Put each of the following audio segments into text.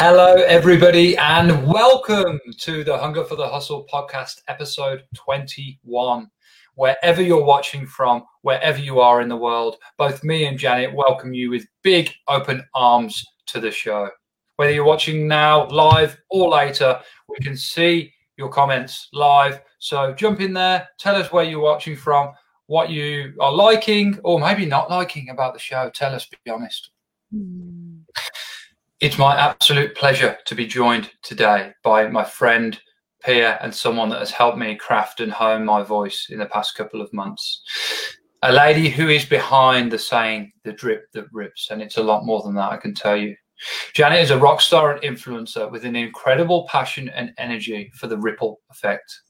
Hello, everybody, and welcome to the Hunger for the Hustle podcast, episode 21. Wherever you're watching from, wherever you are in the world, both me and Janet welcome you with big open arms to the show. Whether you're watching now, live or later, we can see your comments live. So jump in there, tell us where you're watching from, what you are liking or maybe not liking about the show. Tell us, be honest. It's my absolute pleasure to be joined today by my friend, peer, and someone that has helped me craft and hone my voice in the past couple of months. A lady who is behind the saying, the drip that rips, and it's a lot more than that, I can tell you. Janet is a rock star and influencer with an incredible passion and energy for the ripple effect.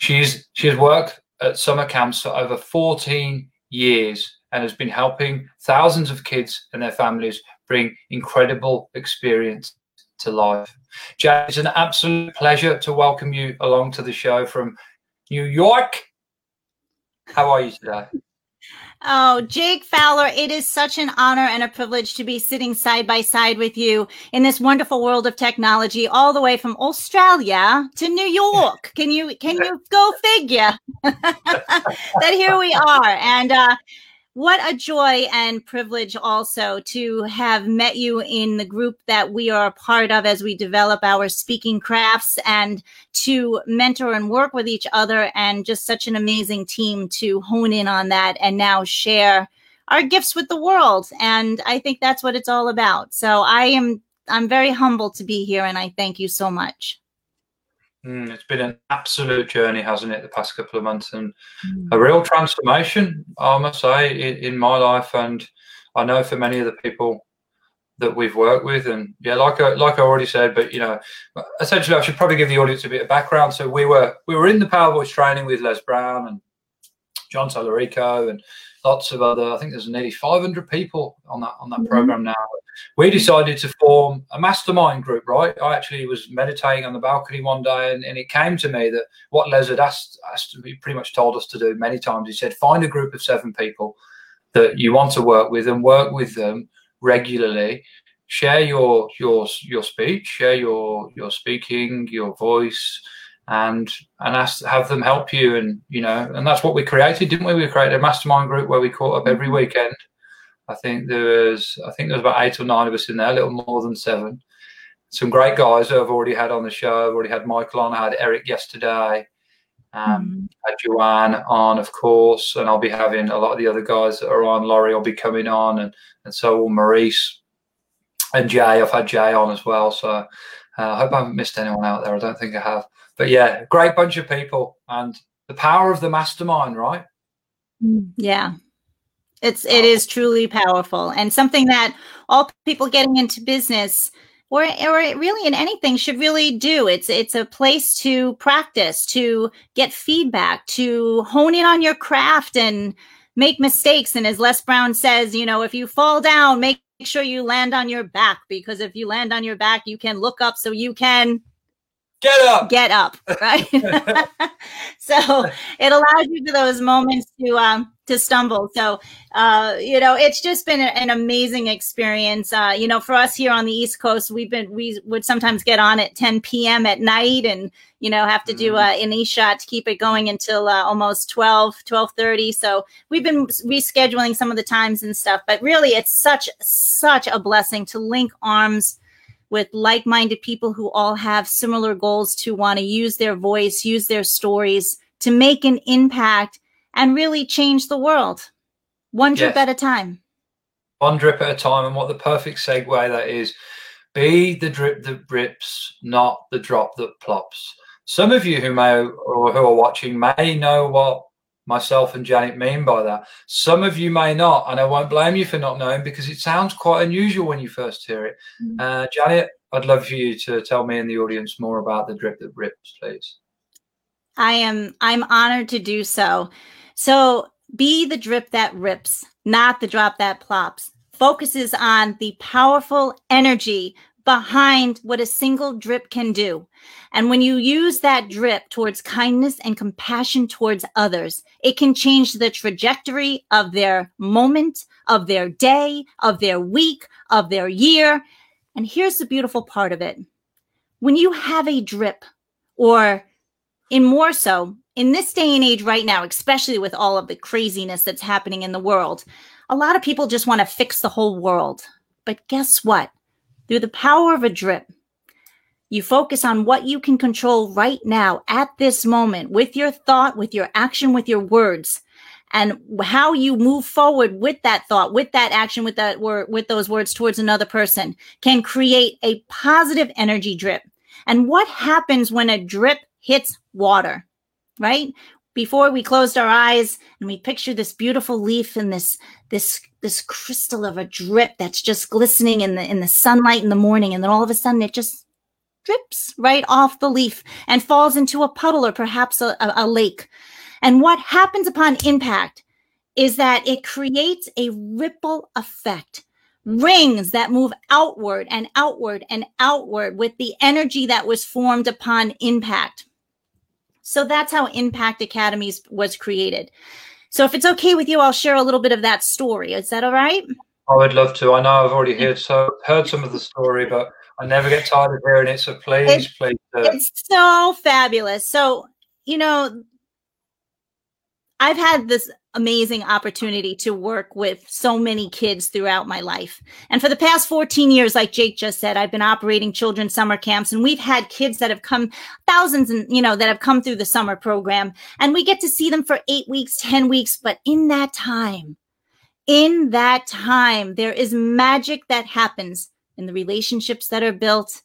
She has worked at summer camps for over 14 years and has been helping thousands of kids and their families bring incredible experience to life. Jack, it's an absolute pleasure to welcome you along to the show from New York. How are you today? Oh, Jake Fowler, it is such an honor and a privilege to be sitting side by side with you in this wonderful world of technology, all the way from Australia to New York. Can you go figure that here we are? And what a joy and privilege also to have met you in the group that we are a part of as we develop our speaking crafts and to mentor and work with each other, and just such an amazing team to hone in on that and now share our gifts with the world. And I think that's what it's all about. So I'm very humbled to be here, and I thank you so much. It's been an absolute journey, hasn't it, the past couple of months, and a real transformation, I must say, in my life, and I know for many of the people that we've worked with. And yeah, like I already said, but you know, essentially I should probably give the audience a bit of background. So we were in the Power Voice training with Les Brown and John Tolerico and lots of other, I think there's nearly 500 people on that program now. We decided to form a mastermind group, right? I actually was meditating on the balcony one day, and it came to me that what Les had asked, he pretty much told us to do many times. He said, find a group of 7 people that you want to work with and work with them regularly. Share your speech, share your speaking, your voice, and have them help you. And, you know, and that's what we created, didn't we? We created a mastermind group where we caught up every weekend. I think there was about 8 or 9 of us in there, a little more than 7. Some great guys that I've already had on the show. I've already had Michael on. I had Eric yesterday. Had Joanne on, of course, and I'll be having a lot of the other guys that are on. Laurie will be coming on, and so will Maurice and Jay. I've had Jay on as well. So I hope I haven't missed anyone out there. I don't think I have. But, yeah, great bunch of people, and the power of the mastermind, right? Yeah. It is truly powerful, and something that all people getting into business or really in anything should really do. It's a place to practice, to get feedback, to hone in on your craft and make mistakes. And as Les Brown says, you know, if you fall down, make sure you land on your back, because if you land on your back, you can look up so you can get up, right? So it allows you for those moments to stumble. So, you know, it's just been an amazing experience. You know, for us here on the East Coast, we would sometimes get on at 10 p.m. at night, and, you know, have to do an e-shot to keep it going until almost 12:30. So we've been rescheduling some of the times and stuff, but really it's such a blessing to link arms with like-minded people who all have similar goals to want to use their voice, use their stories to make an impact and really change the world. One drip at a time. One drip at a time. And what the perfect segue that is, be the drip that rips, not the drop that plops. Some of you who are watching may know what myself and Janet mean by that. Some of you may not, and I won't blame you for not knowing, because it sounds quite unusual when you first hear it. Janet, I'd love for you to tell me and the audience more about the drip that rips, please. I'm honored to do so. So be the drip that rips, not the drop that plops. Focuses on the powerful energy behind what a single drip can do. And when you use that drip towards kindness and compassion towards others, it can change the trajectory of their moment, of their day, of their week, of their year. And here's the beautiful part of it. When you have a drip, or in more so, in this day and age right now, especially with all of the craziness that's happening in the world, a lot of people just want to fix the whole world. But guess what? Through the power of a drip, you focus on what you can control right now at this moment with your thought, with your action, with your words, and how you move forward with that thought, with that action, with that word, with those words towards another person can create a positive energy drip. And what happens when a drip hits water, right? Before we closed our eyes and we pictured this beautiful leaf and this crystal of a drip that's just glistening in the sunlight in the morning. And then all of a sudden it just drips right off the leaf and falls into a puddle or perhaps a lake. And what happens upon impact is that it creates a ripple effect, rings that move outward and outward and outward with the energy that was formed upon impact. So that's how Impact Academies was created. So if it's okay with you, I'll share a little bit of that story. Is that all right? I would love to. I know I've already heard some of the story, but I never get tired of hearing it. So please. It's so fabulous. So, you know, I've had this amazing opportunity to work with so many kids throughout my life. And for the past 14 years, like Jake just said, I've been operating children's summer camps, and we've had kids that have come, thousands, and you know, that have come through the summer program, and we get to see them for 8 weeks, 10 weeks. But in that time, there is magic that happens in the relationships that are built,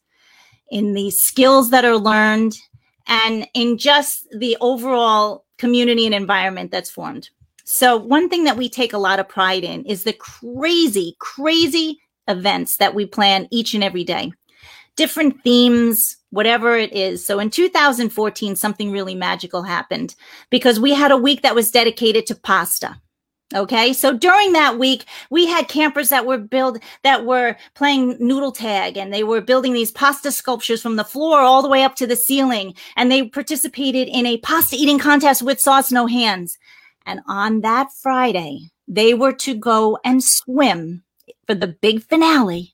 in the skills that are learned, and in just the overall community and environment that's formed. So one thing that we take a lot of pride in is the crazy, crazy events that we plan each and every day. Different themes, whatever it is. So in 2014, something really magical happened because we had a week that was dedicated to pasta. Okay, so during that week, we had campers that were playing noodle tag, and they were building these pasta sculptures from the floor all the way up to the ceiling. And they participated in a pasta eating contest with sauce, no hands. And on that Friday, they were to go and swim for the big finale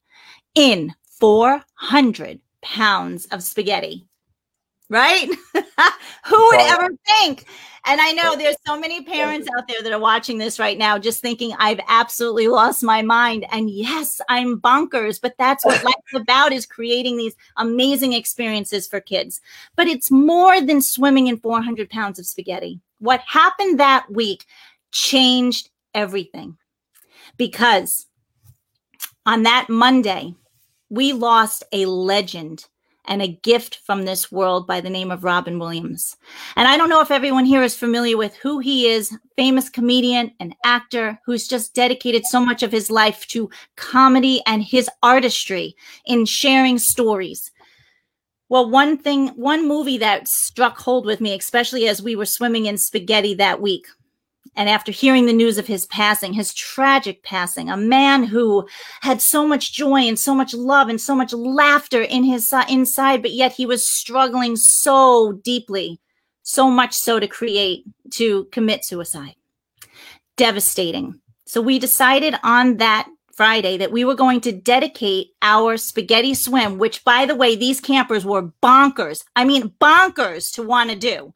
in 400 pounds of spaghetti. Right? Who would ever think? And I know there's so many parents out there that are watching this right now just thinking, I've absolutely lost my mind. And yes, I'm bonkers, but that's what life's about, is creating these amazing experiences for kids. But it's more than swimming in 400 pounds of spaghetti. What happened that week changed everything, because on that Monday, we lost a legend and a gift from this world by the name of Robin Williams. And I don't know if everyone here is familiar with who he is, famous comedian and actor who's just dedicated so much of his life to comedy and his artistry in sharing stories. Well, one movie that struck hold with me, especially as we were swimming in spaghetti that week, and after hearing the news of his passing, his tragic passing, a man who had so much joy and so much love and so much laughter in his inside, but yet he was struggling so deeply, so much so to commit suicide. Devastating. So we decided on that Friday that we were going to dedicate our spaghetti swim, which, by the way, these campers were bonkers. I mean, bonkers to want to do.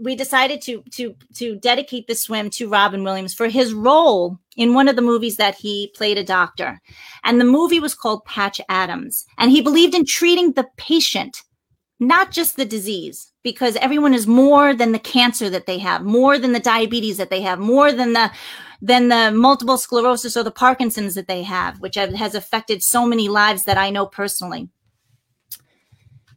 We decided to dedicate the swim to Robin Williams for his role in one of the movies that he played a doctor. And the movie was called Patch Adams. And he believed in treating the patient, not just the disease, because everyone is more than the cancer that they have, more than the diabetes that they have, more than the multiple sclerosis or the Parkinson's that they have, which has affected so many lives that I know personally.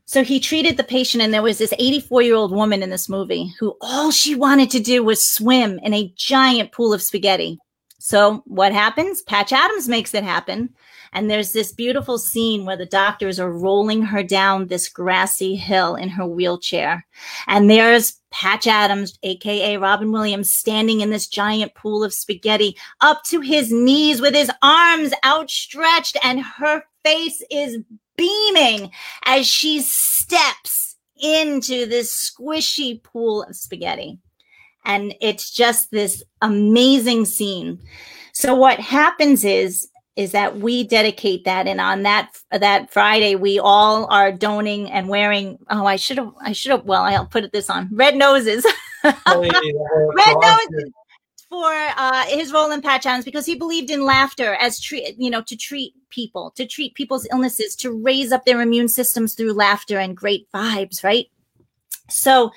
So he treated the patient, and there was this 84-year-old woman in this movie who all she wanted to do was swim in a giant pool of spaghetti. So what happens? Patch Adams makes it happen. And there's this beautiful scene where the doctors are rolling her down this grassy hill in her wheelchair. And there's Patch Adams, a.k.a. Robin Williams, standing in this giant pool of spaghetti up to his knees with his arms outstretched, and her face is beaming as she steps into this squishy pool of spaghetti. And it's just this amazing scene. So what happens is is that we dedicate that. And on that Friday, we all are donating and wearing, I should have, well, I'll put this on, red noses. Red noses for his role in Patch Adams, because he believed in laughter as to treat people's illnesses, to raise up their immune systems through laughter and great vibes, right? So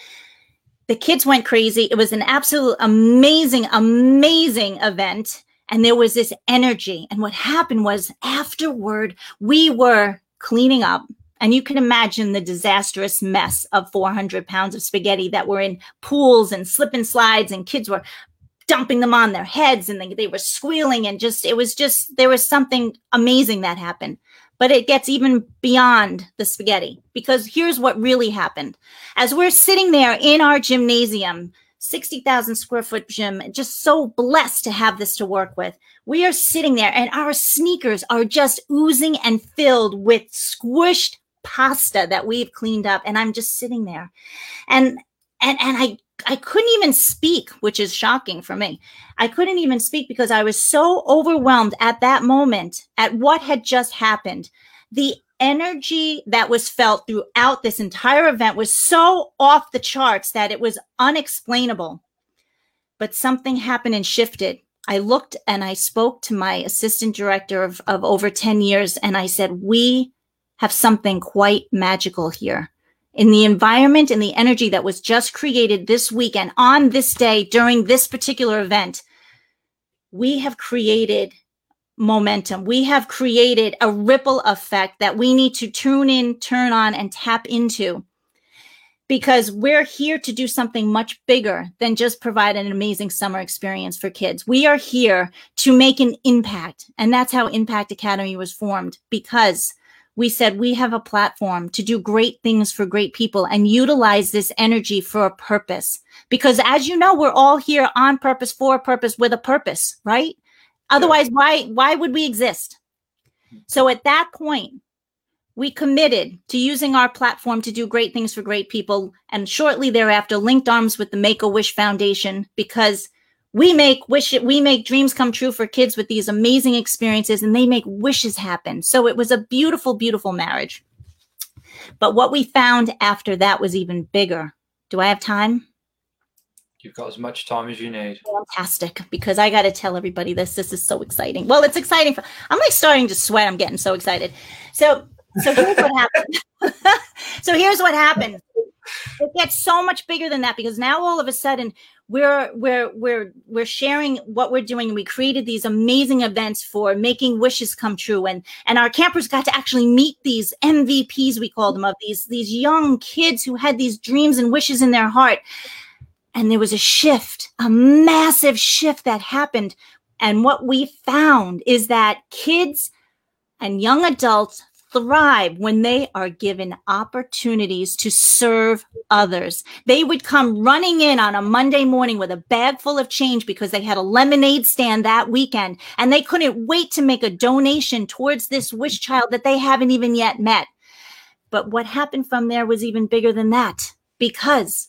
the kids went crazy. It was an absolute amazing, amazing event. And there was this energy. And what happened was afterward, we were cleaning up. And you can imagine the disastrous mess of 400 pounds of spaghetti that were in pools and slip and slides. And kids were dumping them on their heads. And they were squealing. And there was something amazing that happened. But it gets even beyond the spaghetti, because here's what really happened. As we're sitting there in our gymnasium, 60,000 square foot gym, just so blessed to have this to work with. We are sitting there and our sneakers are just oozing and filled with squished pasta that we've cleaned up. And I'm just sitting there and I couldn't even speak, which is shocking for me. I couldn't even speak because I was so overwhelmed at that moment at what had just happened. The energy that was felt throughout this entire event was so off the charts that it was unexplainable. But something happened and shifted. I looked and I spoke to my assistant director of over 10 years, and I said, we have something quite magical here. In the environment and the energy that was just created this week and on this day during this particular event, we have created momentum. We have created a ripple effect that we need to tune in, turn on, and tap into, because we're here to do something much bigger than just provide an amazing summer experience for kids. We are here to make an impact, and that's how Impact Academy was formed, because we said we have a platform to do great things for great people and utilize this energy for a purpose. Because as you know, we're all here on purpose, for a purpose, with a purpose, right? Otherwise, why would we exist? So at that point, we committed to using our platform to do great things for great people. And shortly thereafter, linked arms with the Make-A-Wish Foundation, because we make dreams come true for kids with these amazing experiences, and they make wishes happen. So it was a beautiful, beautiful marriage. But what we found after that was even bigger. Do I have time? You've got as much time as you need. Fantastic, because I got to tell everybody this. This is so exciting. Well, it's exciting. I'm like starting to sweat. I'm getting so excited. So here's what happened. So here's what happened. It gets so much bigger than that, because now all of a sudden we're sharing what we're doing. We created these amazing events for making wishes come true, and our campers got to actually meet these MVPs, we call them, of these young kids who had these dreams and wishes in their heart. And there was a shift, a massive shift that happened. And what we found is that kids and young adults thrive when they are given opportunities to serve others. They would come running in on a Monday morning with a bag full of change because they had a lemonade stand that weekend, and they couldn't wait to make a donation towards this wish child that they haven't even yet met. But what happened from there was even bigger than that, because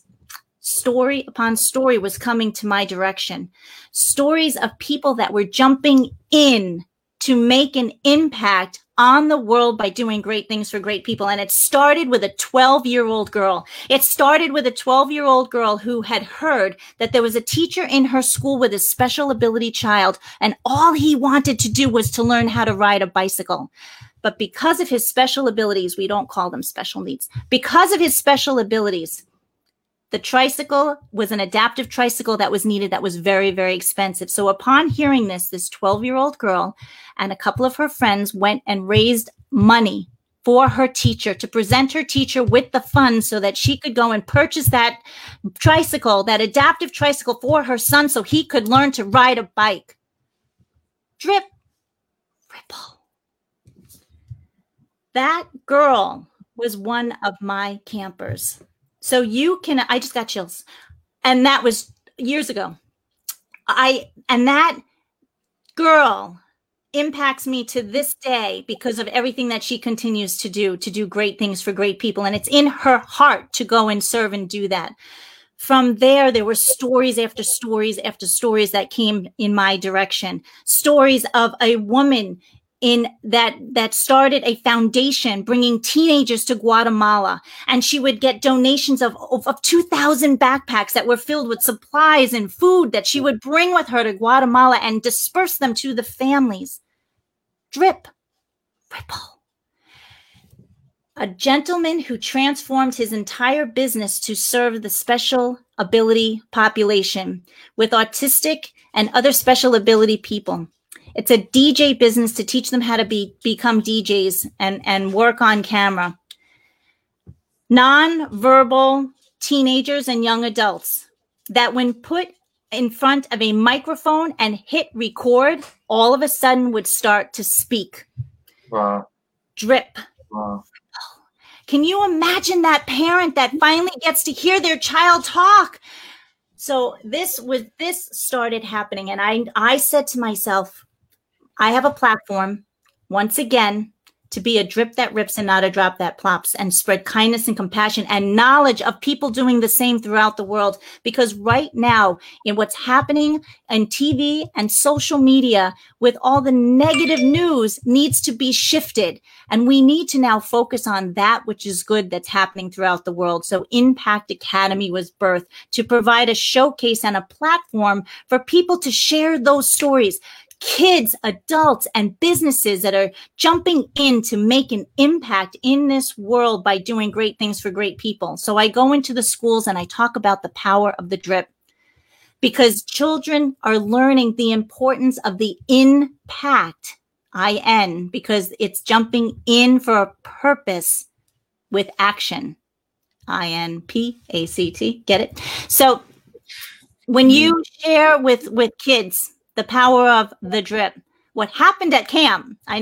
story upon story was coming to my direction. Stories of people that were jumping in to make an impact on the world by doing great things for great people. And it started with a 12-year-old girl. It started with a 12-year-old girl who had heard that there was a teacher in her school with a special ability child, and all he wanted to do was to learn how to ride a bicycle. But because of his special abilities, we don't call them special needs, because of his special abilities, the tricycle was an adaptive tricycle that was needed, that was very, very expensive. So upon hearing this, this 12-year-old girl and a couple of her friends went and raised money for her teacher, to present her teacher with the funds so that she could go and purchase that tricycle, that adaptive tricycle for her son, so he could learn to ride a bike. Drip, ripple. That girl was one of my campers. So I just got chills. And that was years ago. And that girl impacts me to this day because of everything that she continues to do great things for great people. And it's in her heart to go and serve and do that. From there, there were stories after stories after stories that came in my direction. Stories of a woman in that started a foundation bringing teenagers to Guatemala. And she would get donations of 2,000 backpacks that were filled with supplies and food that she would bring with her to Guatemala and disperse them to the families. Drip, ripple. A gentleman who transformed his entire business to serve the special ability population with autistic and other special ability people. It's a DJ business to teach them how to become DJs and work on camera. Non-verbal teenagers and young adults that when put in front of a microphone and hit record, all of a sudden would start to speak. Wow. Drip. Wow. Can you imagine that parent that finally gets to hear their child talk? So this started happening. And I said to myself, I have a platform, once again, to be a drip that rips and not a drop that plops and spread kindness and compassion and knowledge of people doing the same throughout the world. Because right now, in what's happening in TV and social media with all the negative news needs to be shifted. And we need to now focus on that which is good that's happening throughout the world. So Impact Academy was birthed to provide a showcase and a platform for people to share those stories. Kids, adults, and businesses that are jumping in to make an impact in this world by doing great things for great people. So I go into the schools and I talk about the power of the drip because children are learning the importance of the impact, I-N, because it's jumping in for a purpose with action, I-N-P-A-C-T, get it? So when you share with kids, the power of the drip. What happened at camp, I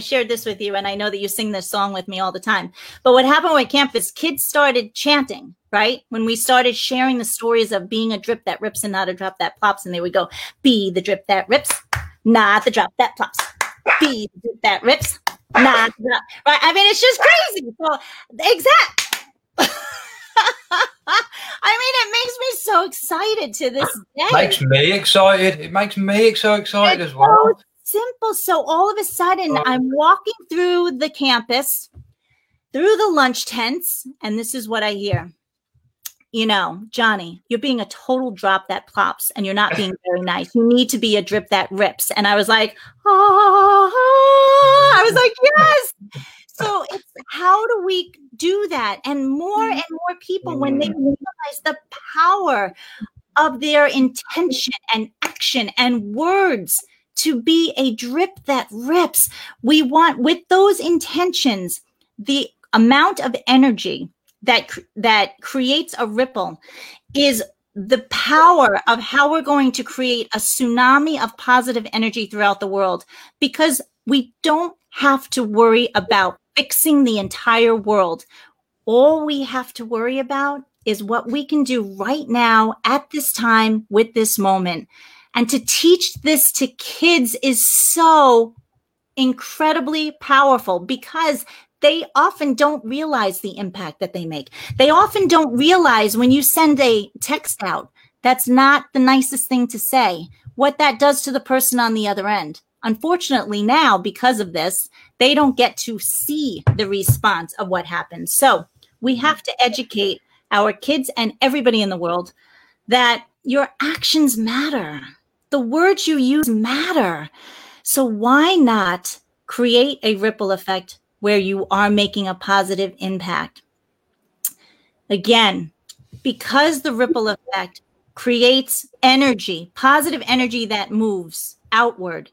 shared this with you, and I know that you sing this song with me all the time. But what happened at camp is kids started chanting, right? When we started sharing the stories of being a drip that rips and not a drop that plops, and they would go, be the drip that rips, not the drop that plops. Be the drip that rips, not the drop. Right? I mean, it's just crazy. So, exact. I mean, it makes me so excited to this day. It makes me excited. It makes me so excited as well. It's so simple. So all of a sudden, I'm walking through the campus, through the lunch tents, and this is what I hear. You know, Johnny, you're being a total drop that plops, and you're not being very nice. You need to be a drip that rips. And I was like, oh, I was like, yes. So it's how do we do that? And more people, when they realize the power of their intention and action and words to be a drip that rips, we want with those intentions, the amount of energy that creates a ripple is the power of how we're going to create a tsunami of positive energy throughout the world because we don't have to worry about fixing the entire world. All we have to worry about is what we can do right now at this time with this moment. And to teach this to kids is so incredibly powerful because they often don't realize the impact that they make. They often don't realize when you send a text out, that's not the nicest thing to say, what that does to the person on the other end. Unfortunately, now, because of this, they don't get to see the response of what happens. So we have to educate our kids and everybody in the world that your actions matter. The words you use matter. So why not create a ripple effect where you are making a positive impact? Again, because the ripple effect creates energy, positive energy that moves outward.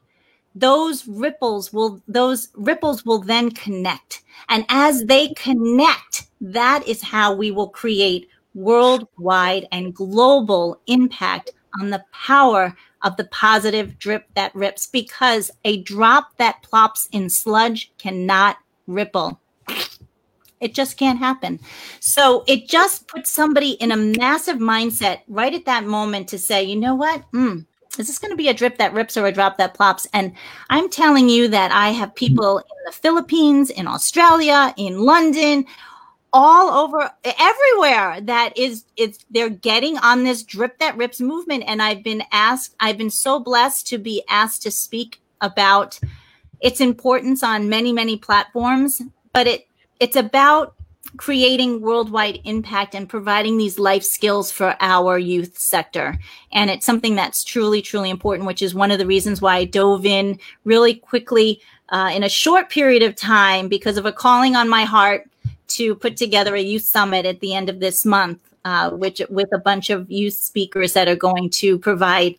Those ripples will then connect. And as they connect, that is how we will create worldwide and global impact on the power of the positive drip that rips, because a drop that plops in sludge cannot ripple. It just can't happen. So it just puts somebody in a massive mindset right at that moment to say, you know what? Is this going to be a drip that rips or a drop that plops? And I'm telling you that I have people in the Philippines, in Australia, in London, all over, everywhere that they're getting on this drip that rips movement. And I've been so blessed to be asked to speak about its importance on many, many platforms, but it's about creating worldwide impact and providing these life skills for our youth sector. And it's something that's truly, truly important, which is one of the reasons why I dove in really quickly in a short period of time because of a calling on my heart to put together a youth summit at the end of this month, which with a bunch of youth speakers that are going to provide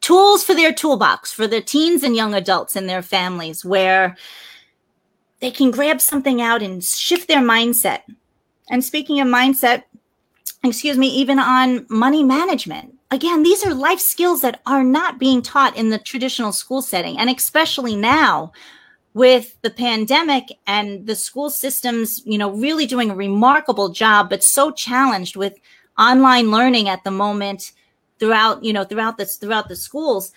tools for their toolbox, for the teens and young adults and their families, where they can grab something out and shift their mindset. And speaking of mindset, even on money management. Again, these are life skills that are not being taught in the traditional school setting, and especially now with the pandemic and the school systems, you know, really doing a remarkable job, but so challenged with online learning at the moment throughout the schools.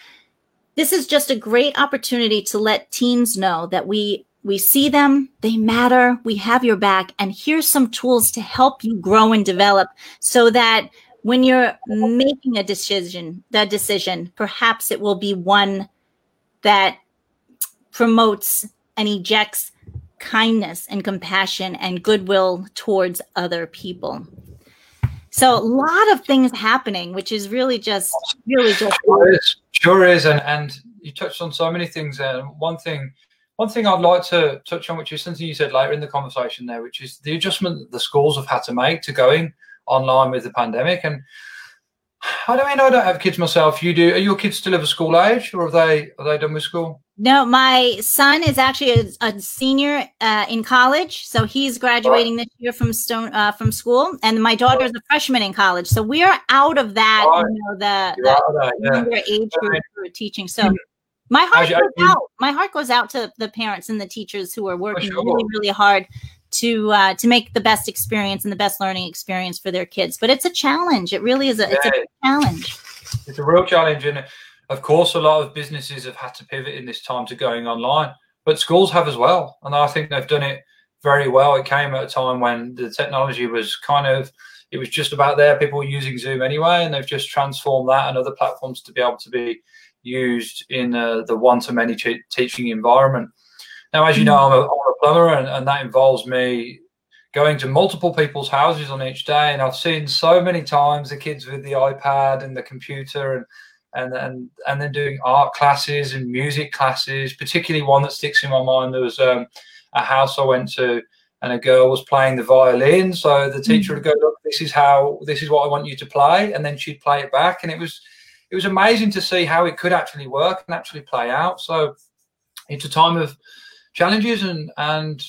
This is just a great opportunity to let teens know that we see them, they matter, we have your back, and here's some tools to help you grow and develop so that when you're making a decision, perhaps it will be one that promotes and ejects kindness and compassion and goodwill towards other people. So a lot of things happening, which is really just. Sure is. And you touched on so many things. And one thing I'd like to touch on, which is something you said later in the conversation there, which is the adjustment that the schools have had to make to going online with the pandemic. And I don't have kids myself. You do. Are your kids still of a school age, or are they done with school? No, my son is actually a senior in college, so he's graduating this year from school, and my daughter is a freshman in college. So we are out of that, age group for teaching. So my heart goes out to the parents and the teachers who are working really, really hard to make the best experience and the best learning experience for their kids. But it's a challenge. It really is it's a challenge. It's a real challenge, and of course, a lot of businesses have had to pivot in this time to going online, but schools have as well. And I think they've done it very well. It came at a time when the technology was it was just about there. People were using Zoom anyway, and they've just transformed that and other platforms to be able to be used in the one-to-many teaching environment. Now, as you know, I'm a plumber, and that involves me going to multiple people's houses on each day. And I've seen so many times the kids with the iPad and the computer and then doing art classes and music classes. Particularly one that sticks in my mind, there was a house I went to, and a girl was playing the violin. So the teacher would go, "Look, this is what I want you to play," and then she'd play it back. And it was amazing to see how it could actually work and actually play out. So it's a time of challenges and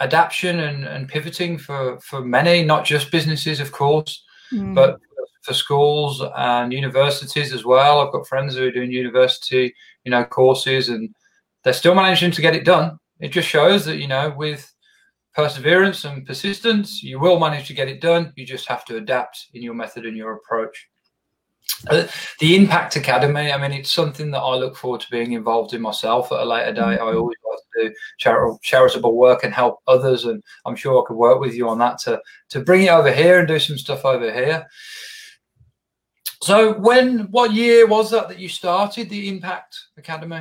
adaption and pivoting for many, not just businesses, of course, but for schools and universities as well. I've got friends who are doing university, courses, and they're still managing to get it done. It just shows that, with perseverance and persistence, you will manage to get it done. You just have to adapt in your method and your approach. The Impact Academy, it's something that I look forward to being involved in myself at a later date. I always like to do charitable work and help others, and I'm sure I could work with you on that to bring it over here and do some stuff over here. So what year was that you started the Impact Academy?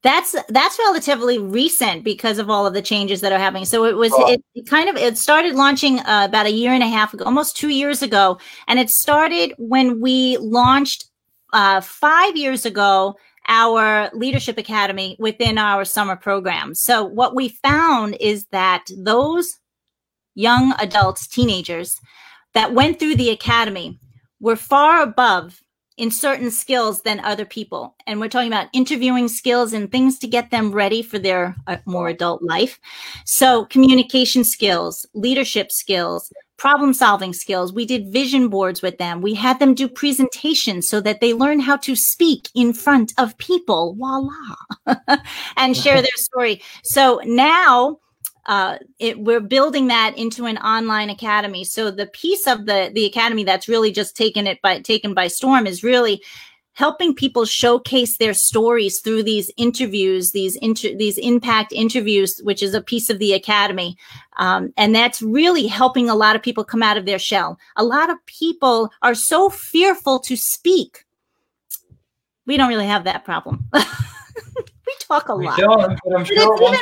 That's relatively recent because of all of the changes that are happening. So it started launching about a year and a half ago, almost 2 years ago. And it started when we launched 5 years ago, our Leadership Academy within our summer program. So what we found is that those young adults, teenagers that went through the academy were far above in certain skills than other people. And we're talking about interviewing skills and things to get them ready for their more adult life. So communication skills, leadership skills, problem solving skills. We did vision boards with them. We had them do presentations so that they learn how to speak in front of people, voila, and share their story. So now we're building that into an online academy. So the piece of the academy that's really just taken by storm is really helping people showcase their stories through these interviews, these impact interviews, which is a piece of the academy. And that's really helping a lot of people come out of their shell. A lot of people are so fearful to speak. We don't really have that problem. talk a lot. But it's even more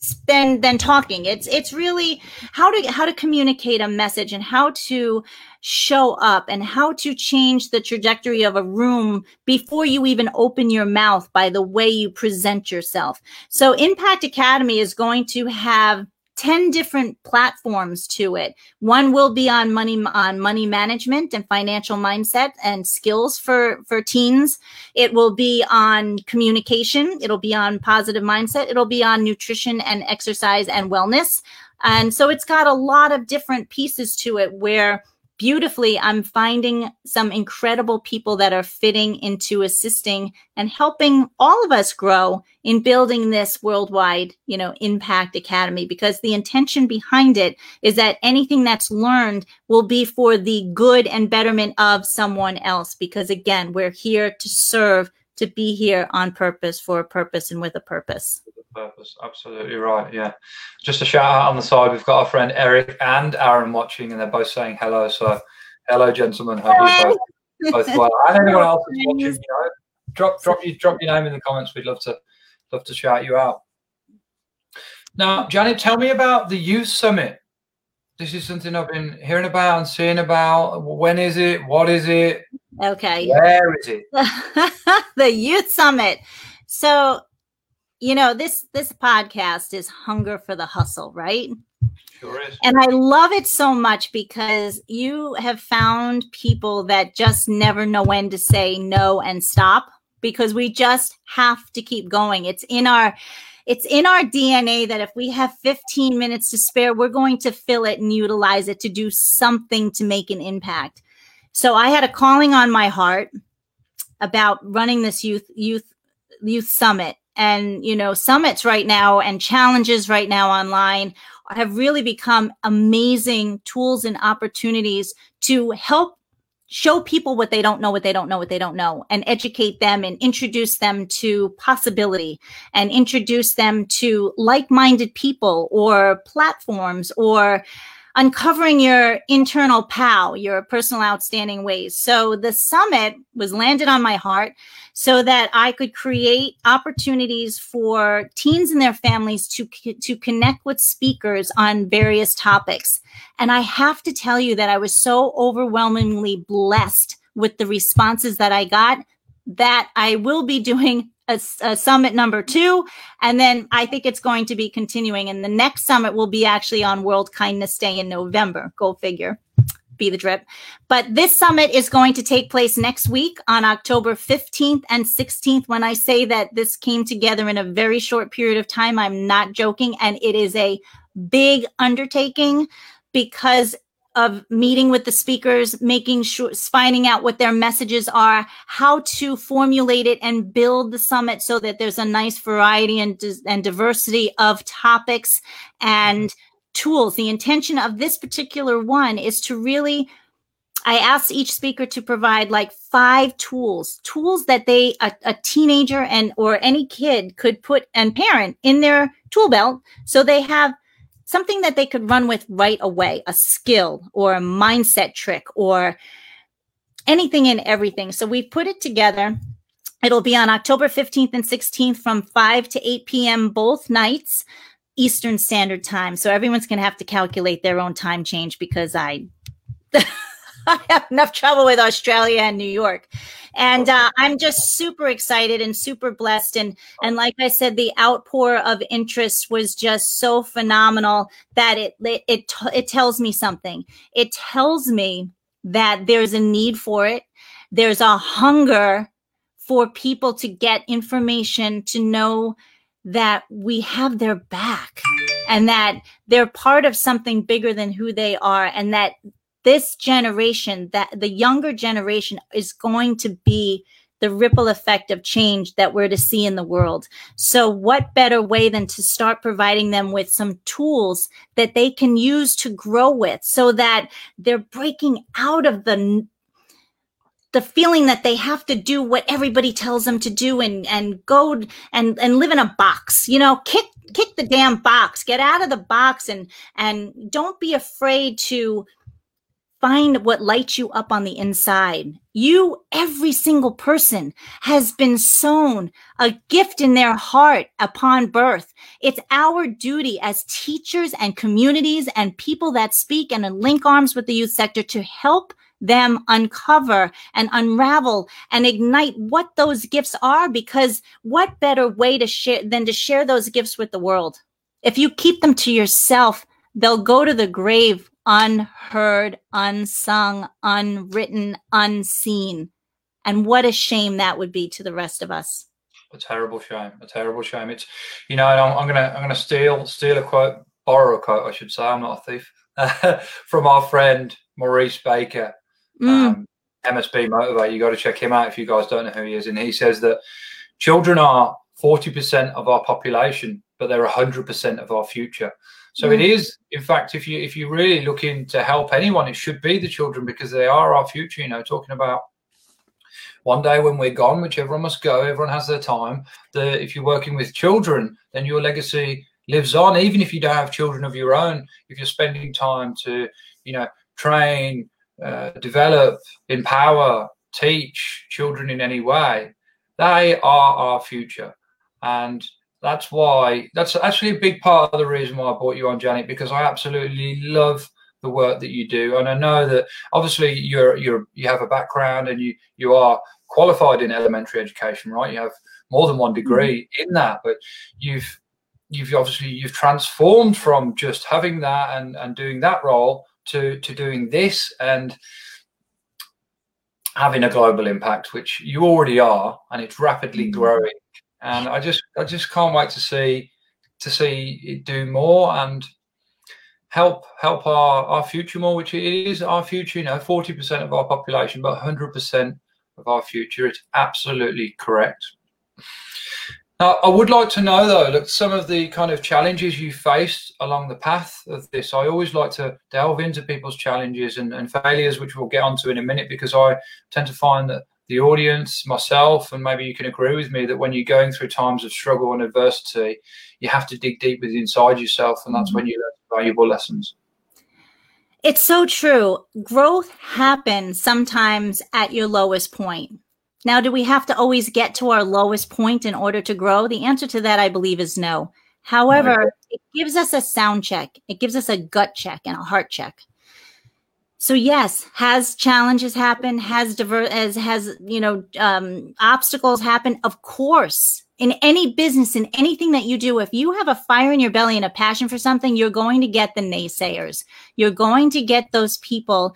so than talking. It's really how to communicate a message and how to show up and how to change the trajectory of a room before you even open your mouth by the way you present yourself. So Impact Academy is going to have 10 different platforms to it. One will be on money management and financial mindset and skills for teens. It will be on communication. It'll be on positive mindset. It'll be on nutrition and exercise and wellness. And so it's got a lot of different pieces to it where beautifully I'm finding some incredible people that are fitting into assisting and helping all of us grow in building this worldwide, Impact Academy, because the intention behind it is that anything that's learned will be for the good and betterment of someone else. Because again, we're here to serve, to be here on purpose, for a purpose, and with a purpose. Absolutely right. Yeah, just a shout out on the side, we've got our friend Eric and Aaron watching and they're both saying hello, so hello gentlemen, hope you both well. And everyone else is watching, drop your name in the comments, we'd love to shout you out. Now Janet, tell me about the Youth Summit. This is something I've been hearing about and seeing about. When is it, what is it, okay, where is it? The Youth Summit. So this podcast is Hunger for the Hustle, right? Sure is. And I love it so much because you have found people that just never know when to say no and stop, because we just have to keep going. It's in our DNA that if we have 15 minutes to spare, we're going to fill it and utilize it to do something to make an impact. So I had a calling on my heart about running this youth summit. And, summits right now and challenges right now online have really become amazing tools and opportunities to help show people what they don't know, and educate them and introduce them to possibility and introduce them to like-minded people or platforms, or uncovering your internal POW, your personal outstanding ways. So the summit was landed on my heart so that I could create opportunities for teens and their families to connect with speakers on various topics. And I have to tell you that I was so overwhelmingly blessed with the responses that I got that I will be doing a summit number 2. And then I think it's going to be continuing. And the next summit will be actually on World Kindness Day in November. Go figure. Be the drip. But this summit is going to take place next week on October 15th and 16th. When I say that this came together in a very short period of time, I'm not joking. And it is a big undertaking because of meeting with the speakers, making sure, finding out what their messages are, how to formulate it and build the summit so that there's a nice variety and diversity of topics and tools. The intention of this particular one is to really, I asked each speaker to provide like 5 tools that they, a teenager and or any kid could put and parent in their tool belt so they have something that they could run with right away, a skill or a mindset trick or anything and everything. So we've put it together. It'll be on October 15th and 16th from 5 to 8 p.m. both nights, Eastern Standard Time. So everyone's going to have to calculate their own time change because I have enough trouble with Australia and New York. And I'm just super excited and super blessed. And like I said, the outpour of interest was just so phenomenal that it tells me something. It tells me that there's a need for it. There's a hunger for people to get information, to know that we have their back and that they're part of something bigger than who they are, and that this generation, that the younger generation, is going to be the ripple effect of change that we're to see in the world. So what better way than to start providing them with some tools that they can use to grow with, so that they're breaking out of the feeling that they have to do what everybody tells them to do and go and live in a box, kick the damn box, get out of the box and don't be afraid to Find what lights you up on the inside. You, every single person, has been sown a gift in their heart upon birth. It's our duty as teachers and communities and people that speak and link arms with the youth sector to help them uncover and unravel and ignite what those gifts are, because what better way to share than to share those gifts with the world? If you keep them to yourself, they'll go to the grave unheard, unsung, unwritten, unseen. And what a shame that would be to the rest of us. A terrible shame, a terrible shame. It's, you know, and I'm gonna steal a quote, borrow a quote, I should say, I'm not a thief, from our friend Maurice Baker, MSB Motivator. You got to check him out if you guys don't know who he is. And he says that children are 40% of our population, but they're 100% of our future. So it is, in fact, if you really looking to help anyone, it should be the children, because they are our future. You know, talking about one day when we're gone, which everyone must go, everyone has their time. If you're working with children, then your legacy lives on, even if you don't have children of your own. If you're spending time to, you know, train, develop, empower, teach children in any way, they are our future. And that's why, that's actually a big part of the reason why I brought you on, Janet, because I absolutely love the work that you do. And I know that obviously you have a background and you are qualified in elementary education, right? You have more than one degree in that, but you've transformed from just having that and doing that role to doing this and having a global impact, which you already are, and it's rapidly growing. And I just can't wait to see it do more and help our future more, which it is our future, you know, 40% of our population, but 100% of our future. It's absolutely correct. Now, I would like to know, though, look, some of the kind of challenges you faced along the path of this. I always like to delve into people's challenges and failures, which we'll get onto in a minute, because I tend to find that the audience, myself, and maybe you can agree with me, that when you're going through times of struggle and adversity, you have to dig deep within inside yourself, and that's when you learn valuable lessons. It's so true. Growth happens sometimes at your lowest point. Now, do we have to always get to our lowest point in order to grow? The answer to that, I believe, is no. However, it gives us a sound check. It gives us a gut check and a heart check. So yes, has challenges happened? Has obstacles happened? Of course, in any business, in anything that you do, if you have a fire in your belly and a passion for something, you're going to get the naysayers. You're going to get those people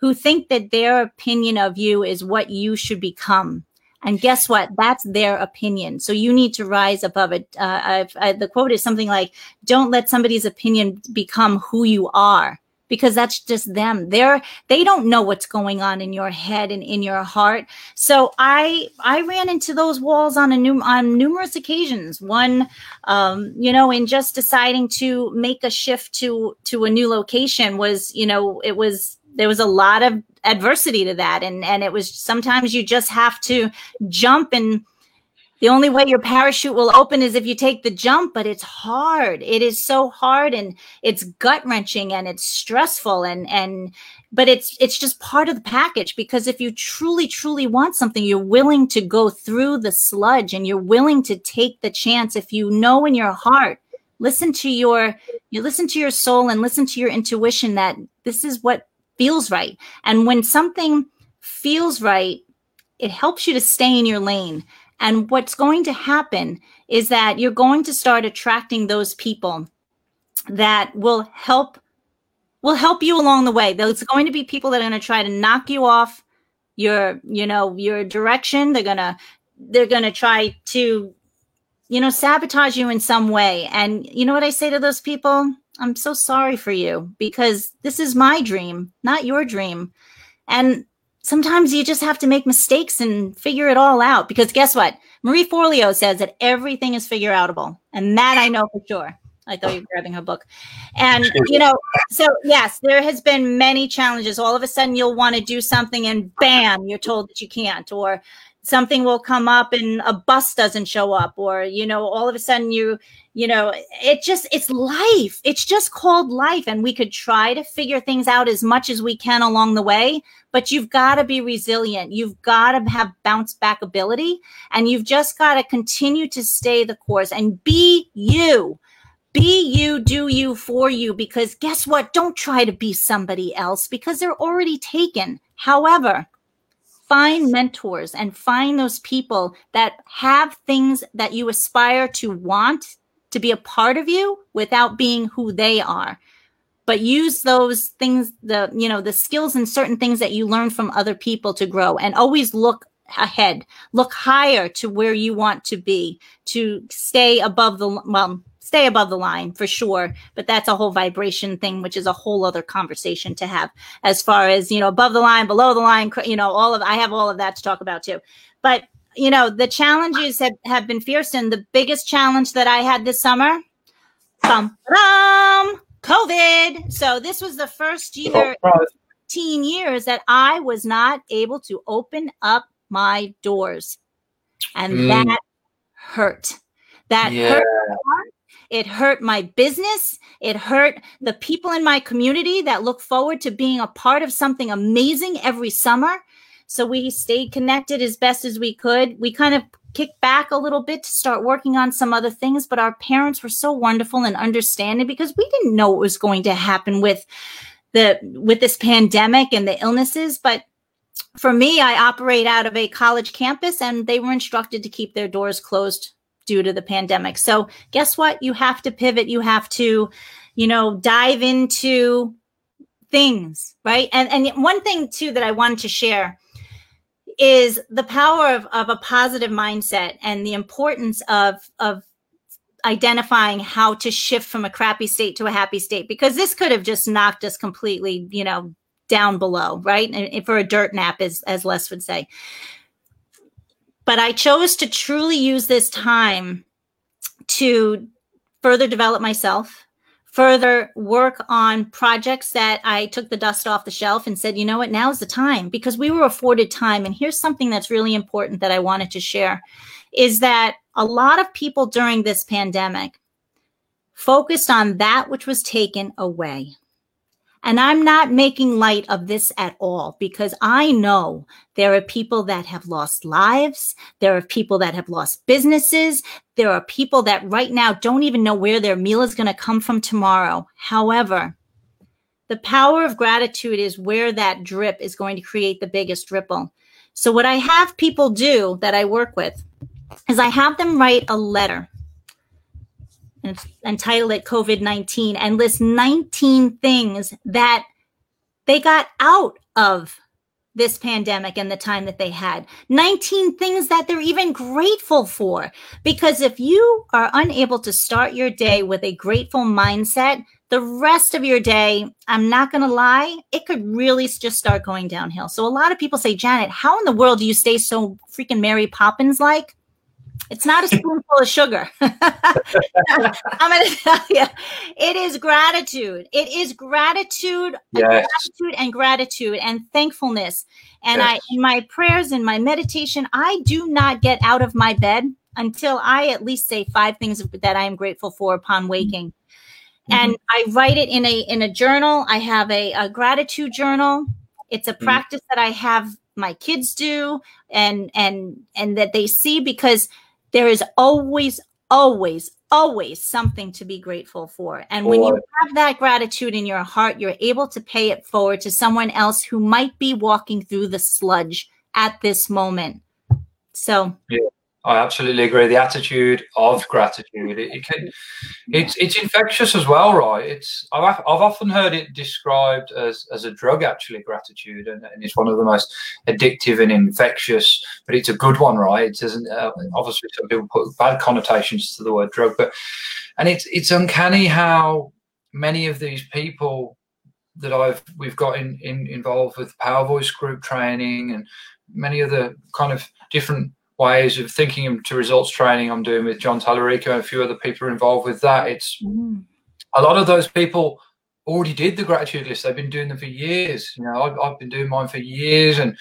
who think that their opinion of you is what you should become. And guess what? That's their opinion. So you need to rise above it. The quote is something like, "Don't let somebody's opinion become who you are." Because that's just them. They don't know what's going on in your head and in your heart. So I ran into those walls on numerous occasions. One, in just deciding to make a shift to a new location was, you know, it was, there was a lot of adversity to that. And it was, sometimes you just have to jump, and the only way your parachute will open is if you take the jump, but it's hard. It is so hard, and it's gut-wrenching, and it's stressful, but it's just part of the package, because if you truly, truly want something, you're willing to go through the sludge, and you're willing to take the chance. If you know in your heart, listen to your soul and listen to your intuition that this is what feels right. And when something feels right, it helps you to stay in your lane. And what's going to happen is that you're going to start attracting those people that will help you along the way. There's going to be people that are going to try to knock you off your direction. They're going to try to, sabotage you in some way. And you know what I say to those people? I'm so sorry for you, because this is my dream, not your dream. And sometimes you just have to make mistakes and figure it all out, because guess what? Marie Forleo says that everything is figure outable. And that I know for sure. I thought you were grabbing her book. And, so yes, there has been many challenges. All of a sudden you'll want to do something and bam, you're told that you can't, or something will come up and a bus doesn't show up, or, you know, all of a sudden you know, it just, it's life. It's just called life. And we could try to figure things out as much as we can along the way, but you've got to be resilient. You've got to have bounce back ability, and you've just got to continue to stay the course and be you. Be you, do you, for you, because guess what? Don't try to be somebody else because they're already taken. However, find mentors and find those people that have things that you aspire to want to be a part of you without being who they are. But use those things, the, you know, the skills and certain things that you learn from other people to grow, and always look ahead, look higher to where you want to be, to stay above the, well, stay above the line for sure. But that's a whole vibration thing, which is a whole other conversation to have as far as, you know, above the line, below the line, you know, all of, I have all of that to talk about too. But, you know, the challenges have been fierce. And the biggest challenge that I had this summer, COVID. So this was the first year, 15 years, that I was not able to open up my doors. And that hurt. That hurt my heart. It hurt my business. It hurt the people in my community that look forward to being a part of something amazing every summer. So we stayed connected as best as we could. We kind of kicked back a little bit to start working on some other things, but our parents were so wonderful and understanding, because we didn't know what was going to happen with the with this pandemic and the illnesses. But for me, I operate out of a college campus, and they were instructed to keep their doors closed due to the pandemic. So guess what? You have to pivot. You have to, you know, dive into things, right? And one thing too that I wanted to share is the power of a positive mindset, and the importance of identifying how to shift from a crappy state to a happy state, because this could have just knocked us completely, you know, down below, right? And for a dirt nap, as Les would say. But I chose to truly use this time to further develop myself, further work on projects that I took the dust off the shelf and said, you know what, now's the time, because we were afforded time. And here's something that's really important that I wanted to share, is that a lot of people during this pandemic focused on that which was taken away. And I'm not making light of this at all, because I know there are people that have lost lives. There are people that have lost businesses. There are people that right now don't even know where their meal is going to come from tomorrow. However, the power of gratitude is where that drip is going to create the biggest ripple. So what I have people do that I work with is I have them write a letter and title it COVID-19, and list 19 things that they got out of this pandemic and the time that they had, 19 things that they're even grateful for. Because if you are unable to start your day with a grateful mindset, the rest of your day, I'm not going to lie, it could really just start going downhill. So a lot of people say, Janet, how in the world do you stay so freaking Mary Poppins-like? It's not a spoonful of sugar. I'm going to tell you, it is gratitude. It is gratitude, yes. Gratitude and thankfulness. And yes. In my prayers and my meditation, I do not get out of my bed until I at least say 5 things that I am grateful for upon waking. Mm-hmm. And I write it in a journal. I have a gratitude journal. It's a practice that I have my kids do and that they see, because there is always, always, always something to be grateful for. And when you have that gratitude in your heart, you're able to pay it forward to someone else who might be walking through the sludge at this moment. So yeah, I absolutely agree. The attitude of gratitude, it's infectious as well, right? I've often heard it described as a drug, actually, gratitude, and it's one of the most addictive and infectious. But it's a good one, right? It isn't obviously some people put bad connotations to the word drug, but it's uncanny how many of these people that we've got involved with Power Voice group training and many other kind of different ways of thinking to results training I'm doing with John Tolerico and a few other people involved with that. It's a lot of those people already did the gratitude list. They've been doing them for years. You know, I've been doing mine for years, and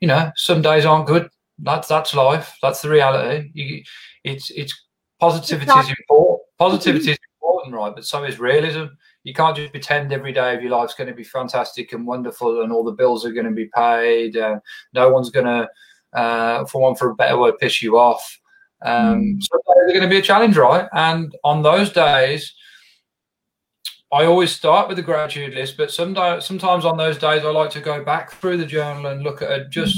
you know, some days aren't good. That's life. That's the reality. It's positivity is important. Positivity is important, right? But so is realism. You can't just pretend every day of your life's going to be fantastic and wonderful, and all the bills are going to be paid. No one's going to, for want of a better word, piss you off. So they're going to be a challenge, right? And on those days, I always start with the gratitude list, but sometimes on those days, I like to go back through the journal and look at it, just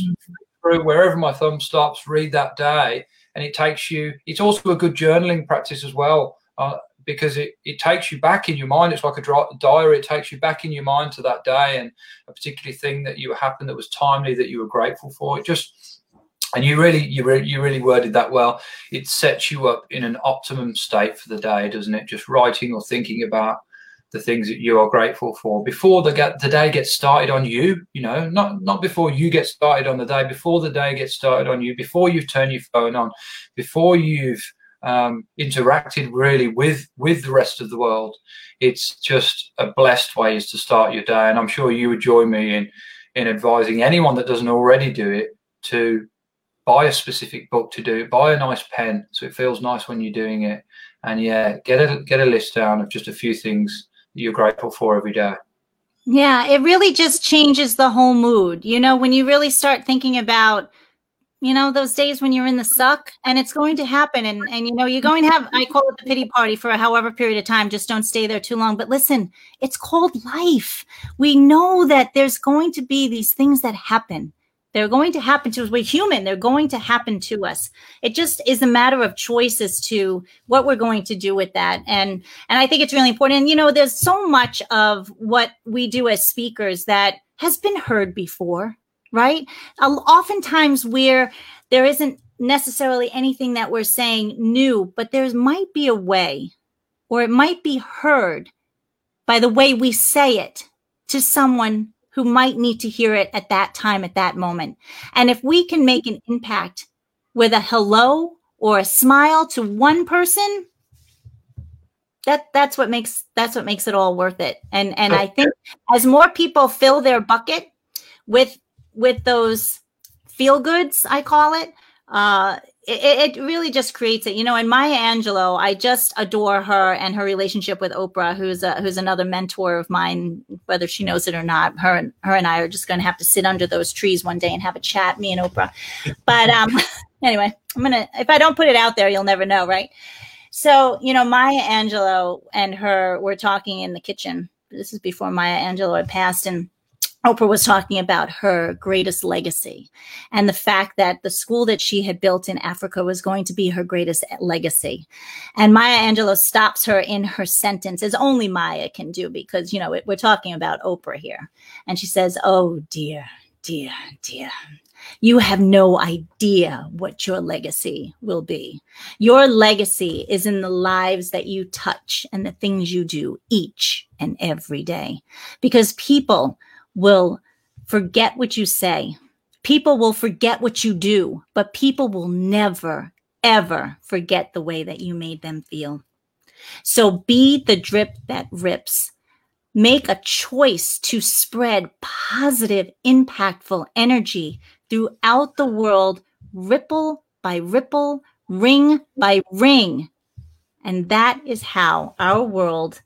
through wherever my thumb stops, read that day. And it takes you, it's also a good journaling practice as well, because it takes you back in your mind. It's like a diary. It takes you back in your mind to that day and a particular thing that you happened that was timely that you were grateful for. It just, and you really worded that well. It sets you up in an optimum state for the day, doesn't it? Just writing or thinking about the things that you are grateful for before the day gets started on you, you know, not before you get started on the day, before the day gets started on you, before you've turned your phone on, before you've interacted really with the rest of the world. It's just a blessed way is to start your day. And I'm sure you would join me in advising anyone that doesn't already do it to buy a specific book to do, buy a nice pen so it feels nice when you're doing it. And yeah, get a list down of just a few things you're grateful for every day. Yeah, it really just changes the whole mood. You know, when you really start thinking about, you know, those days when you're in the suck, and it's going to happen, and you know, you're going to have, I call it the pity party for a however period of time, just don't stay there too long. But listen, it's called life. We know that there's going to be these things that happen. They're going to happen to us. We're human. They're going to happen to us. It just is a matter of choice as to what we're going to do with that. And I think it's really important. And, you know, there's so much of what we do as speakers that has been heard before, right? Oftentimes where there isn't necessarily anything that we're saying new, but there might be a way, or it might be heard by the way we say it to someone who might need to hear it at that time, at that moment. And if we can make an impact with a hello or a smile to one person, that's what makes it all worth it. And I think as more people fill their bucket with those feel goods, I call it, it really just creates it, you know. And Maya Angelou, I just adore her and her relationship with Oprah, who's another mentor of mine, whether she knows it or not. Her and I are just going to have to sit under those trees one day and have a chat, me and Oprah. But anyway, if I don't put it out there, you'll never know, right? So, you know, Maya Angelou and her were talking in the kitchen. This is before Maya Angelou had passed, and Oprah was talking about her greatest legacy and the fact that the school that she had built in Africa was going to be her greatest legacy. And Maya Angelou stops her in her sentence, as only Maya can do, because, you know, we're talking about Oprah here. And she says, "Oh, dear, dear, dear, you have no idea what your legacy will be. Your legacy is in the lives that you touch and the things you do each and every day, because people will forget what you say. People will forget what you do, but people will never, ever forget the way that you made them feel. So be the drip that rips. Make a choice to spread positive, impactful energy throughout the world, ripple by ripple, ring by ring. And that is how our world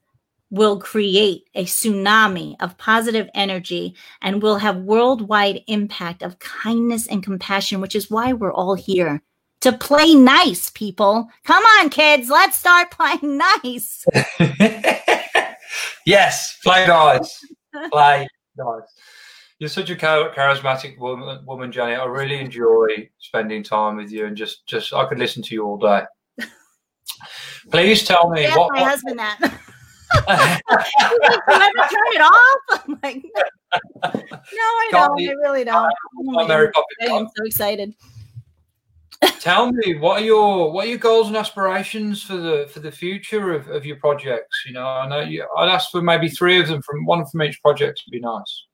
will create a tsunami of positive energy, and will have worldwide impact of kindness and compassion, which is why we're all here, to play nice, people. Come on, kids, let's start playing nice." Yes, play nice. Play nice. You're such a charismatic woman, Janet. I really enjoy spending time with you, and just I could listen to you all day. Please tell me my husband that. Whoever turn it off. I'm like, I really don't. I'm so excited. Tell me, what are your goals and aspirations for the future of your projects? You know, I know I'd ask for maybe three of them, from each project would be nice.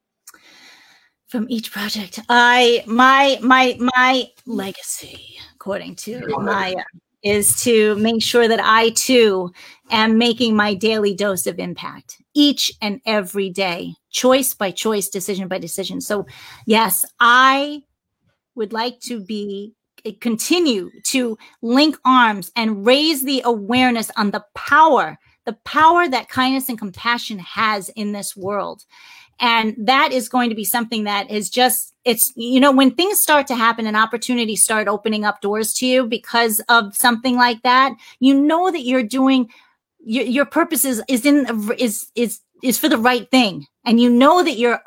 From each project, my legacy, according to Maya, is to make sure that I too am making my daily dose of impact each and every day, choice by choice, decision by decision. So yes, I would like to be continue to link arms and raise the awareness on the power that kindness and compassion has in this world. And that is going to be something that is just, it's, you know, when things start to happen and opportunities start opening up doors to you because of something like that, you know that you're doing, your purpose is for the right thing. And you know that you're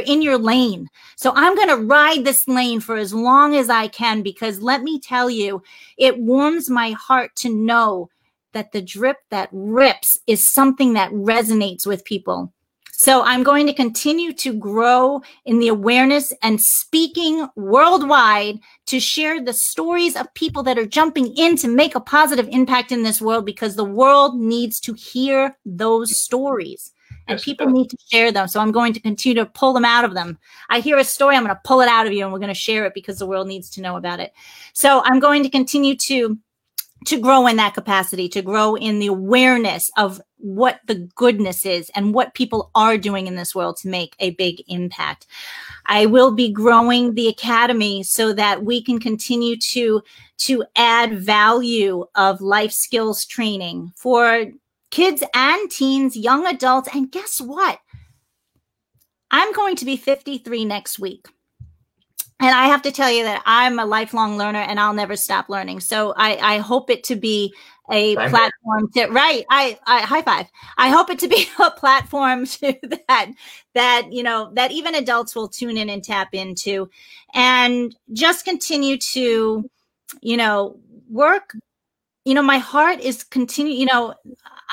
in your lane. So I'm going to ride this lane for as long as I can, because let me tell you, it warms my heart to know that the drip that rips is something that resonates with people. So I'm going to continue to grow in the awareness and speaking worldwide to share the stories of people that are jumping in to make a positive impact in this world, because the world needs to hear those stories. And people need to share them. So I'm going to continue to pull them out of them. I hear a story, I'm going to pull it out of you, and we're going to share it because the world needs to know about it. So I'm going to continue to grow in that capacity, to grow in the awareness of what the goodness is and what people are doing in this world to make a big impact. I will be growing the academy so that we can continue to add value of life skills training for kids and teens, young adults. And guess what? I'm going to be 53 next week. And I have to tell you that I'm a lifelong learner and I'll never stop learning. So I hope it to be a platform to, right. I high five. I hope it to be a platform to that, you know, that even adults will tune in and tap into, and just continue to, you know, work. You know, my heart is continue, you know,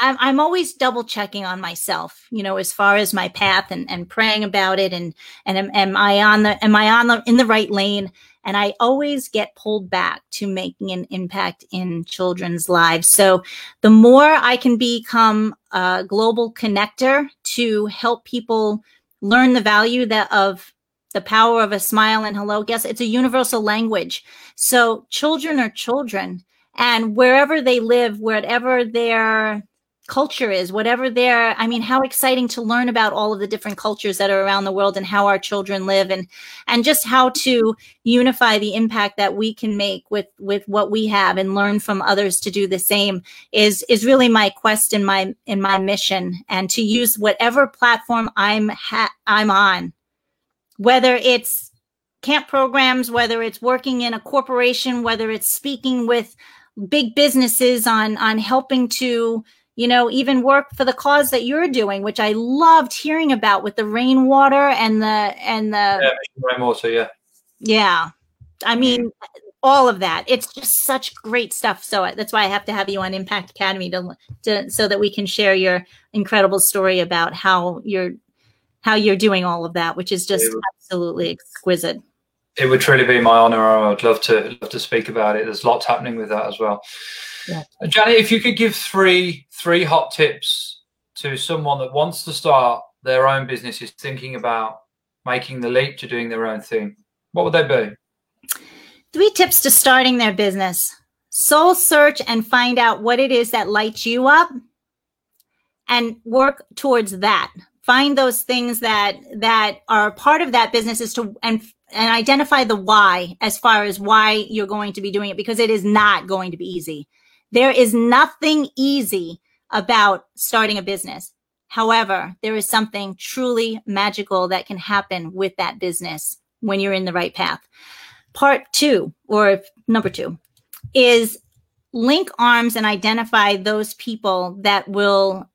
I'm always double checking on myself, you know, as far as my path and praying about it. And am I in the right lane? And I always get pulled back to making an impact in children's lives. So the more I can become a global connector to help people learn the value of the power of a smile and hello, guess it's a universal language. So children are children. And wherever they live, wherever their culture is, whatever their, I mean, how exciting to learn about all of the different cultures that are around the world and how our children live, and just how to unify the impact that we can make with what we have, and learn from others to do the same is really my quest and my mission. And to use whatever platform I'm on, whether it's camp programs, whether it's working in a corporation, whether it's speaking with big businesses on helping to, you know, even work for the cause that you're doing, which I loved hearing about with the rainwater and the rainwater, yeah. Yeah. I mean, all of that. It's just such great stuff. So that's why I have to have you on Impact Academy to so that we can share your incredible story about how you're doing all of that, which is just absolutely exquisite. It would truly be my honor. I would love to speak about it. There's lots happening with that as well. Yeah. Janet, if you could give three hot tips to someone that wants to start their own business, is thinking about making the leap to doing their own thing, what would they be? 3 tips to starting their business. Soul search and find out what it is that lights you up and work towards that. Find those things that are part of that business and identify the why, as far as why you're going to be doing it, because it is not going to be easy. There is nothing easy about starting a business. However, there is something truly magical that can happen with that business when you're in the right path. Number 2 is link arms and identify those people that will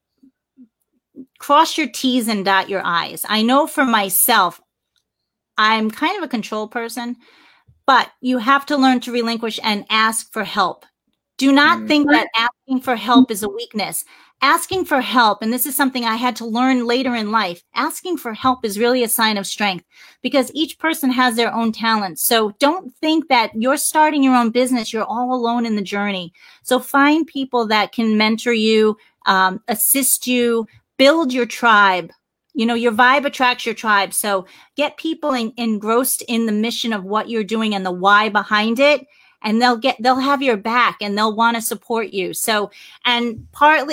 cross your T's and dot your I's. I know for myself, I'm kind of a control person, but you have to learn to relinquish and ask for help. Do not think that asking for help is a weakness. Asking for help, and this is something I had to learn later in life, asking for help is really a sign of strength, because each person has their own talents. So don't think that you're starting your own business, you're all alone in the journey. So find people that can mentor you, assist you, build your tribe. You know, your vibe attracts your tribe. So get people engrossed in the mission of what you're doing and the why behind it, and they'll have your back and they'll want to support you. So, and part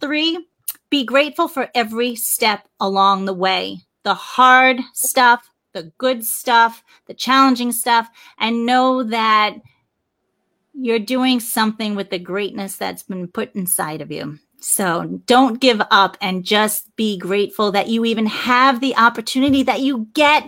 3, be grateful for every step along the way. The hard stuff, the good stuff, the challenging stuff, and know that you're doing something with the greatness that's been put inside of you. So don't give up and just be grateful that you even have the opportunity that you get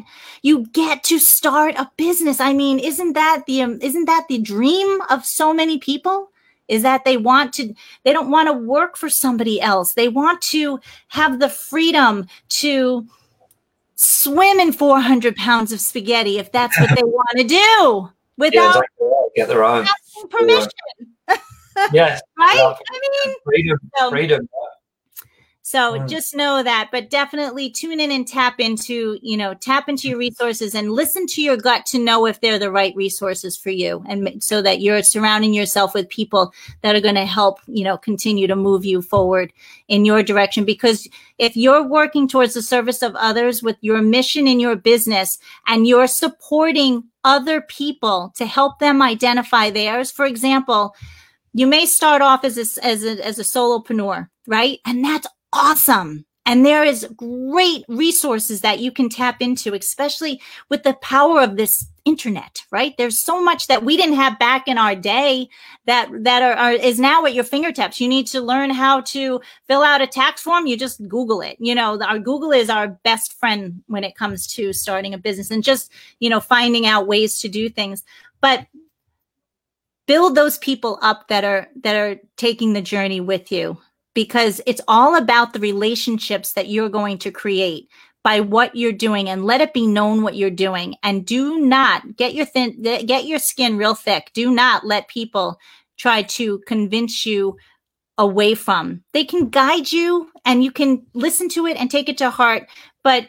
to start a business. I mean, isn't that the dream of so many people? Is that they don't want to work for somebody else. They want to have the freedom to swim in 400 pounds of spaghetti if that's what they want to do without asking permission. Yes. Right? Yeah. I mean, freedom. So just know that, but definitely tune in and tap into your resources and listen to your gut to know if they're the right resources for you. And so that you're surrounding yourself with people that are going to help, continue to move you forward in your direction. Because if you're working towards the service of others with your mission in your business and you're supporting other people to help them identify theirs, for example, you may start off as a solopreneur, right? And that's awesome. And there is great resources that you can tap into, especially with the power of this internet, right? There's so much that we didn't have back in our day that is now at your fingertips. You need to learn how to fill out a tax form. You just Google it. Our Google is our best friend when it comes to starting a business and just, finding out ways to do things. But build those people up that are taking the journey with you, because it's all about the relationships that you're going to create by what you're doing, and let it be known what you're doing. And do not get your skin real thick. Do not let people try to convince you away from. They can guide you and you can listen to it and take it to heart, but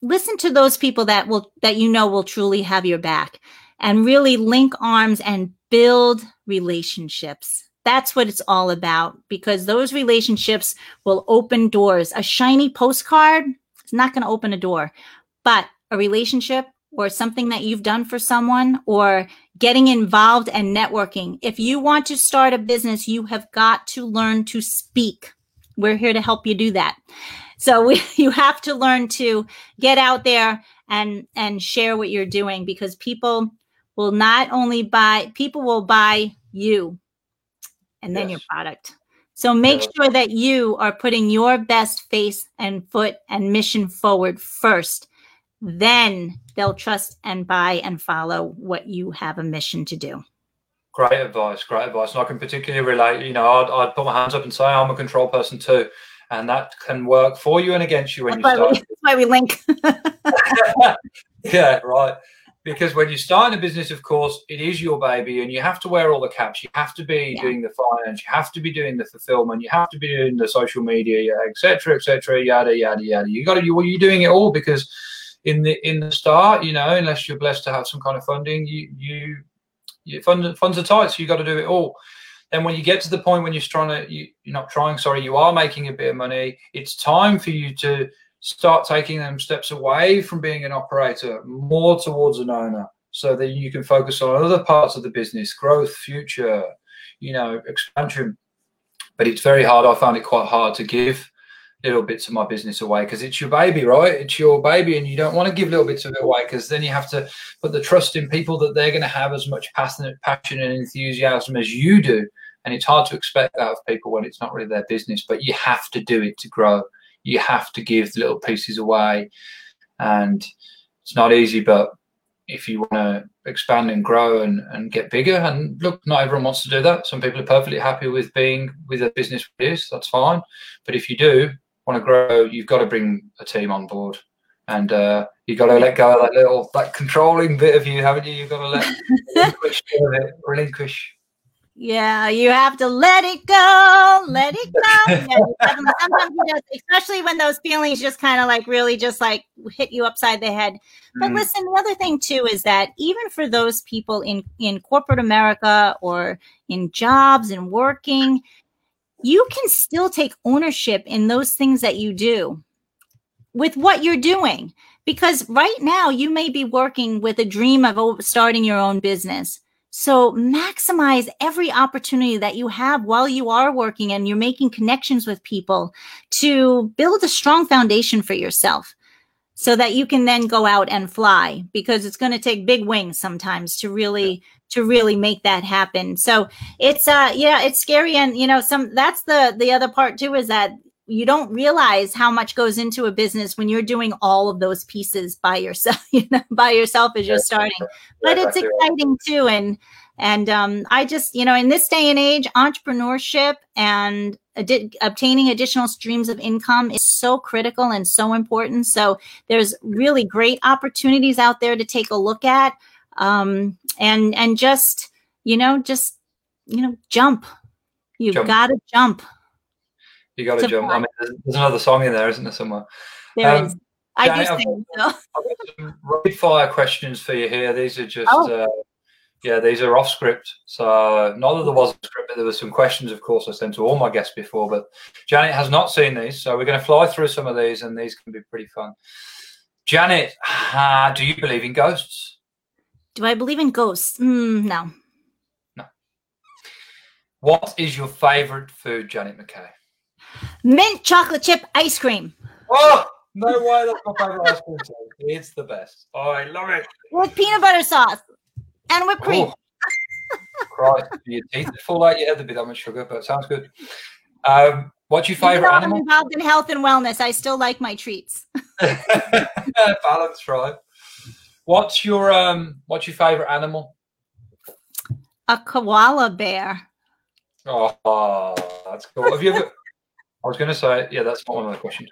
listen to those people that will truly have your back, and really link arms and build relationships. That's what it's all about, because those relationships will open doors. A shiny postcard is not going to open a door, but a relationship or something that you've done for someone or getting involved and networking. If you want to start a business, you have got to learn to speak. We're here to help you do that. So you have to learn to get out there and share what you're doing, because people will buy you and then your product. So make sure that you are putting your best face and foot and mission forward first. Then they'll trust and buy and follow what you have a mission to do. Great advice. And I can particularly relate, I'd put my hands up and say I'm a control person too. And that can work for you and against you when you start. That's why we link. Yeah, right. Because when you start a business, of course, it is your baby and you have to wear all the caps. You have to be doing the finance. You have to be doing the fulfillment. You have to be doing the social media, et cetera, yada, yada, yada. You're doing it all, because in the start, unless you're blessed to have some kind of funding, funds are tight, so you've got to do it all. Then when you get to the point when you are making a bit of money, it's time for you to start taking them steps away from being an operator more towards an owner, so that you can focus on other parts of the business, growth, future, expansion. But it's very hard. I found it quite hard to give little bits of my business away, because it's your baby, right? It's your baby, and you don't want to give little bits of it away, because then you have to put the trust in people that they're going to have as much passion and enthusiasm as you do. And it's hard to expect that of people when it's not really their business, but you have to do it to grow. You have to give little pieces away, and it's not easy, but if you want to expand and grow and get bigger, and look, not everyone wants to do that. Some people are perfectly happy with being with a business with this, that's fine. But if you do want to grow, you've got to bring a team on board, and you've got to let go of that controlling bit of you, haven't you? You've got to relinquish. Yeah, you have to let it go. Yeah, sometimes you just, especially when those feelings just kind of like really just like hit you upside the head. But listen, the other thing too is that even for those people in corporate America or in jobs and working, you can still take ownership in those things that you do with what you're doing. Because right now you may be working with a dream of starting your own business. So maximize every opportunity that you have while you are working and you're making connections with people to build a strong foundation for yourself. so that you can then go out and fly, because it's going to take big wings sometimes to really make that happen. So it's it's scary. And that's the other part too, is that you don't realize how much goes into a business when you're doing all of those pieces by yourself as you're starting. But it's exciting too. And I just, in this day and age, entrepreneurship and obtaining additional streams of income is so critical and so important. So there's really great opportunities out there to take a look at, and just jump. You've got to jump. You got to jump. I mean, there's another song in there, isn't there, somewhere? There is. I do think so. I've got some rapid fire questions for you here. These are just. These are off script. So not that there was a script, but there were some questions, of course, I sent to all my guests before. But Janet has not seen these, so we're going to fly through some of these, and these can be pretty fun. Janet, do you believe in ghosts? Do I believe in ghosts? No. No. What is your favourite food, Janet McKay? Mint chocolate chip ice cream. Oh, no way. That's my favourite ice cream. It's the best. Oh, I love it. With peanut butter sauce. And whipped cream. Christ, your teeth fall out your head to be that much sugar, but it sounds good. What's your favorite animal? I'm involved in health and wellness. I still like my treats. Balance, right? What's your favorite animal? A koala bear. Oh, that's cool. Have you ever? I was going to say, yeah, that's not one of my questions.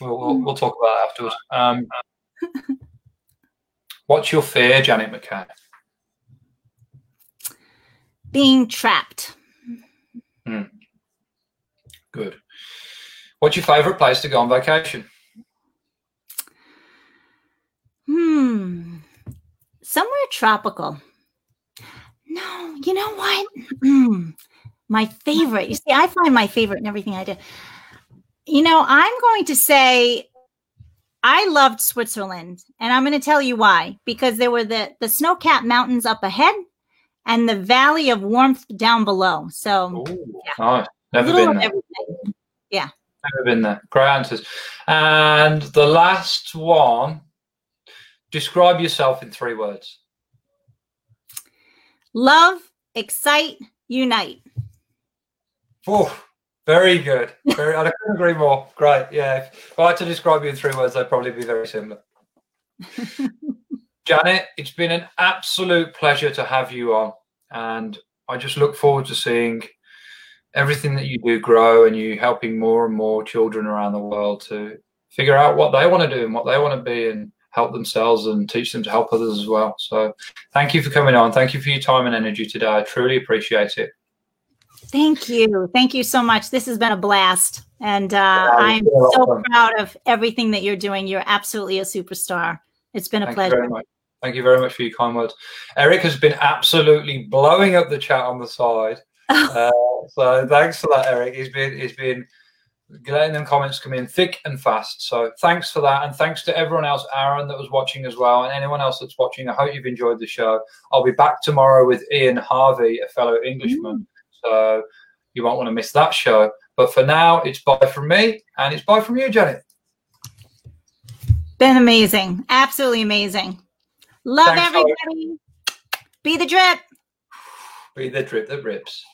We'll talk about it afterwards. What's your fear, Janet McKay? Being trapped. Mm. Good. What's your favorite place to go on vacation? Somewhere tropical. No, you know what? My favorite. You see, I find my favorite in everything I do. I'm going to say I loved Switzerland, and I'm going to tell you why. Because there were the snow-capped mountains up ahead, and the valley of warmth down below. So, never been there. Yeah. Never been there. Great answers. And the last one, describe yourself in 3 words. Love, excite, unite. Oh, very good. I couldn't agree more. Great. Yeah. If I had to describe you in 3 words, they'd probably be very similar. Janet, it's been an absolute pleasure to have you on, and I just look forward to seeing everything that you do grow, and you helping more and more children around the world to figure out what they want to do and what they want to be, and help themselves and teach them to help others as well. So thank you for coming on. Thank you for your time and energy today. I truly appreciate it. Thank you. Thank you so much. This has been a blast, and I'm so proud of everything that you're doing. You're absolutely a superstar. It's been a pleasure. Thank you very much for your kind words. Eric has been absolutely blowing up the chat on the side. So thanks for that, Eric. He's been letting them comments come in thick and fast. So thanks for that. And thanks to everyone else, Aaron, that was watching as well. And anyone else that's watching, I hope you've enjoyed the show. I'll be back tomorrow with Ian Harvey, a fellow Englishman. So you won't want to miss that show. But for now, it's bye from me, and it's bye from you, Janet. Been amazing. Absolutely amazing. Love Thanks, everybody. Holly. Be the drip. Be the drip that rips.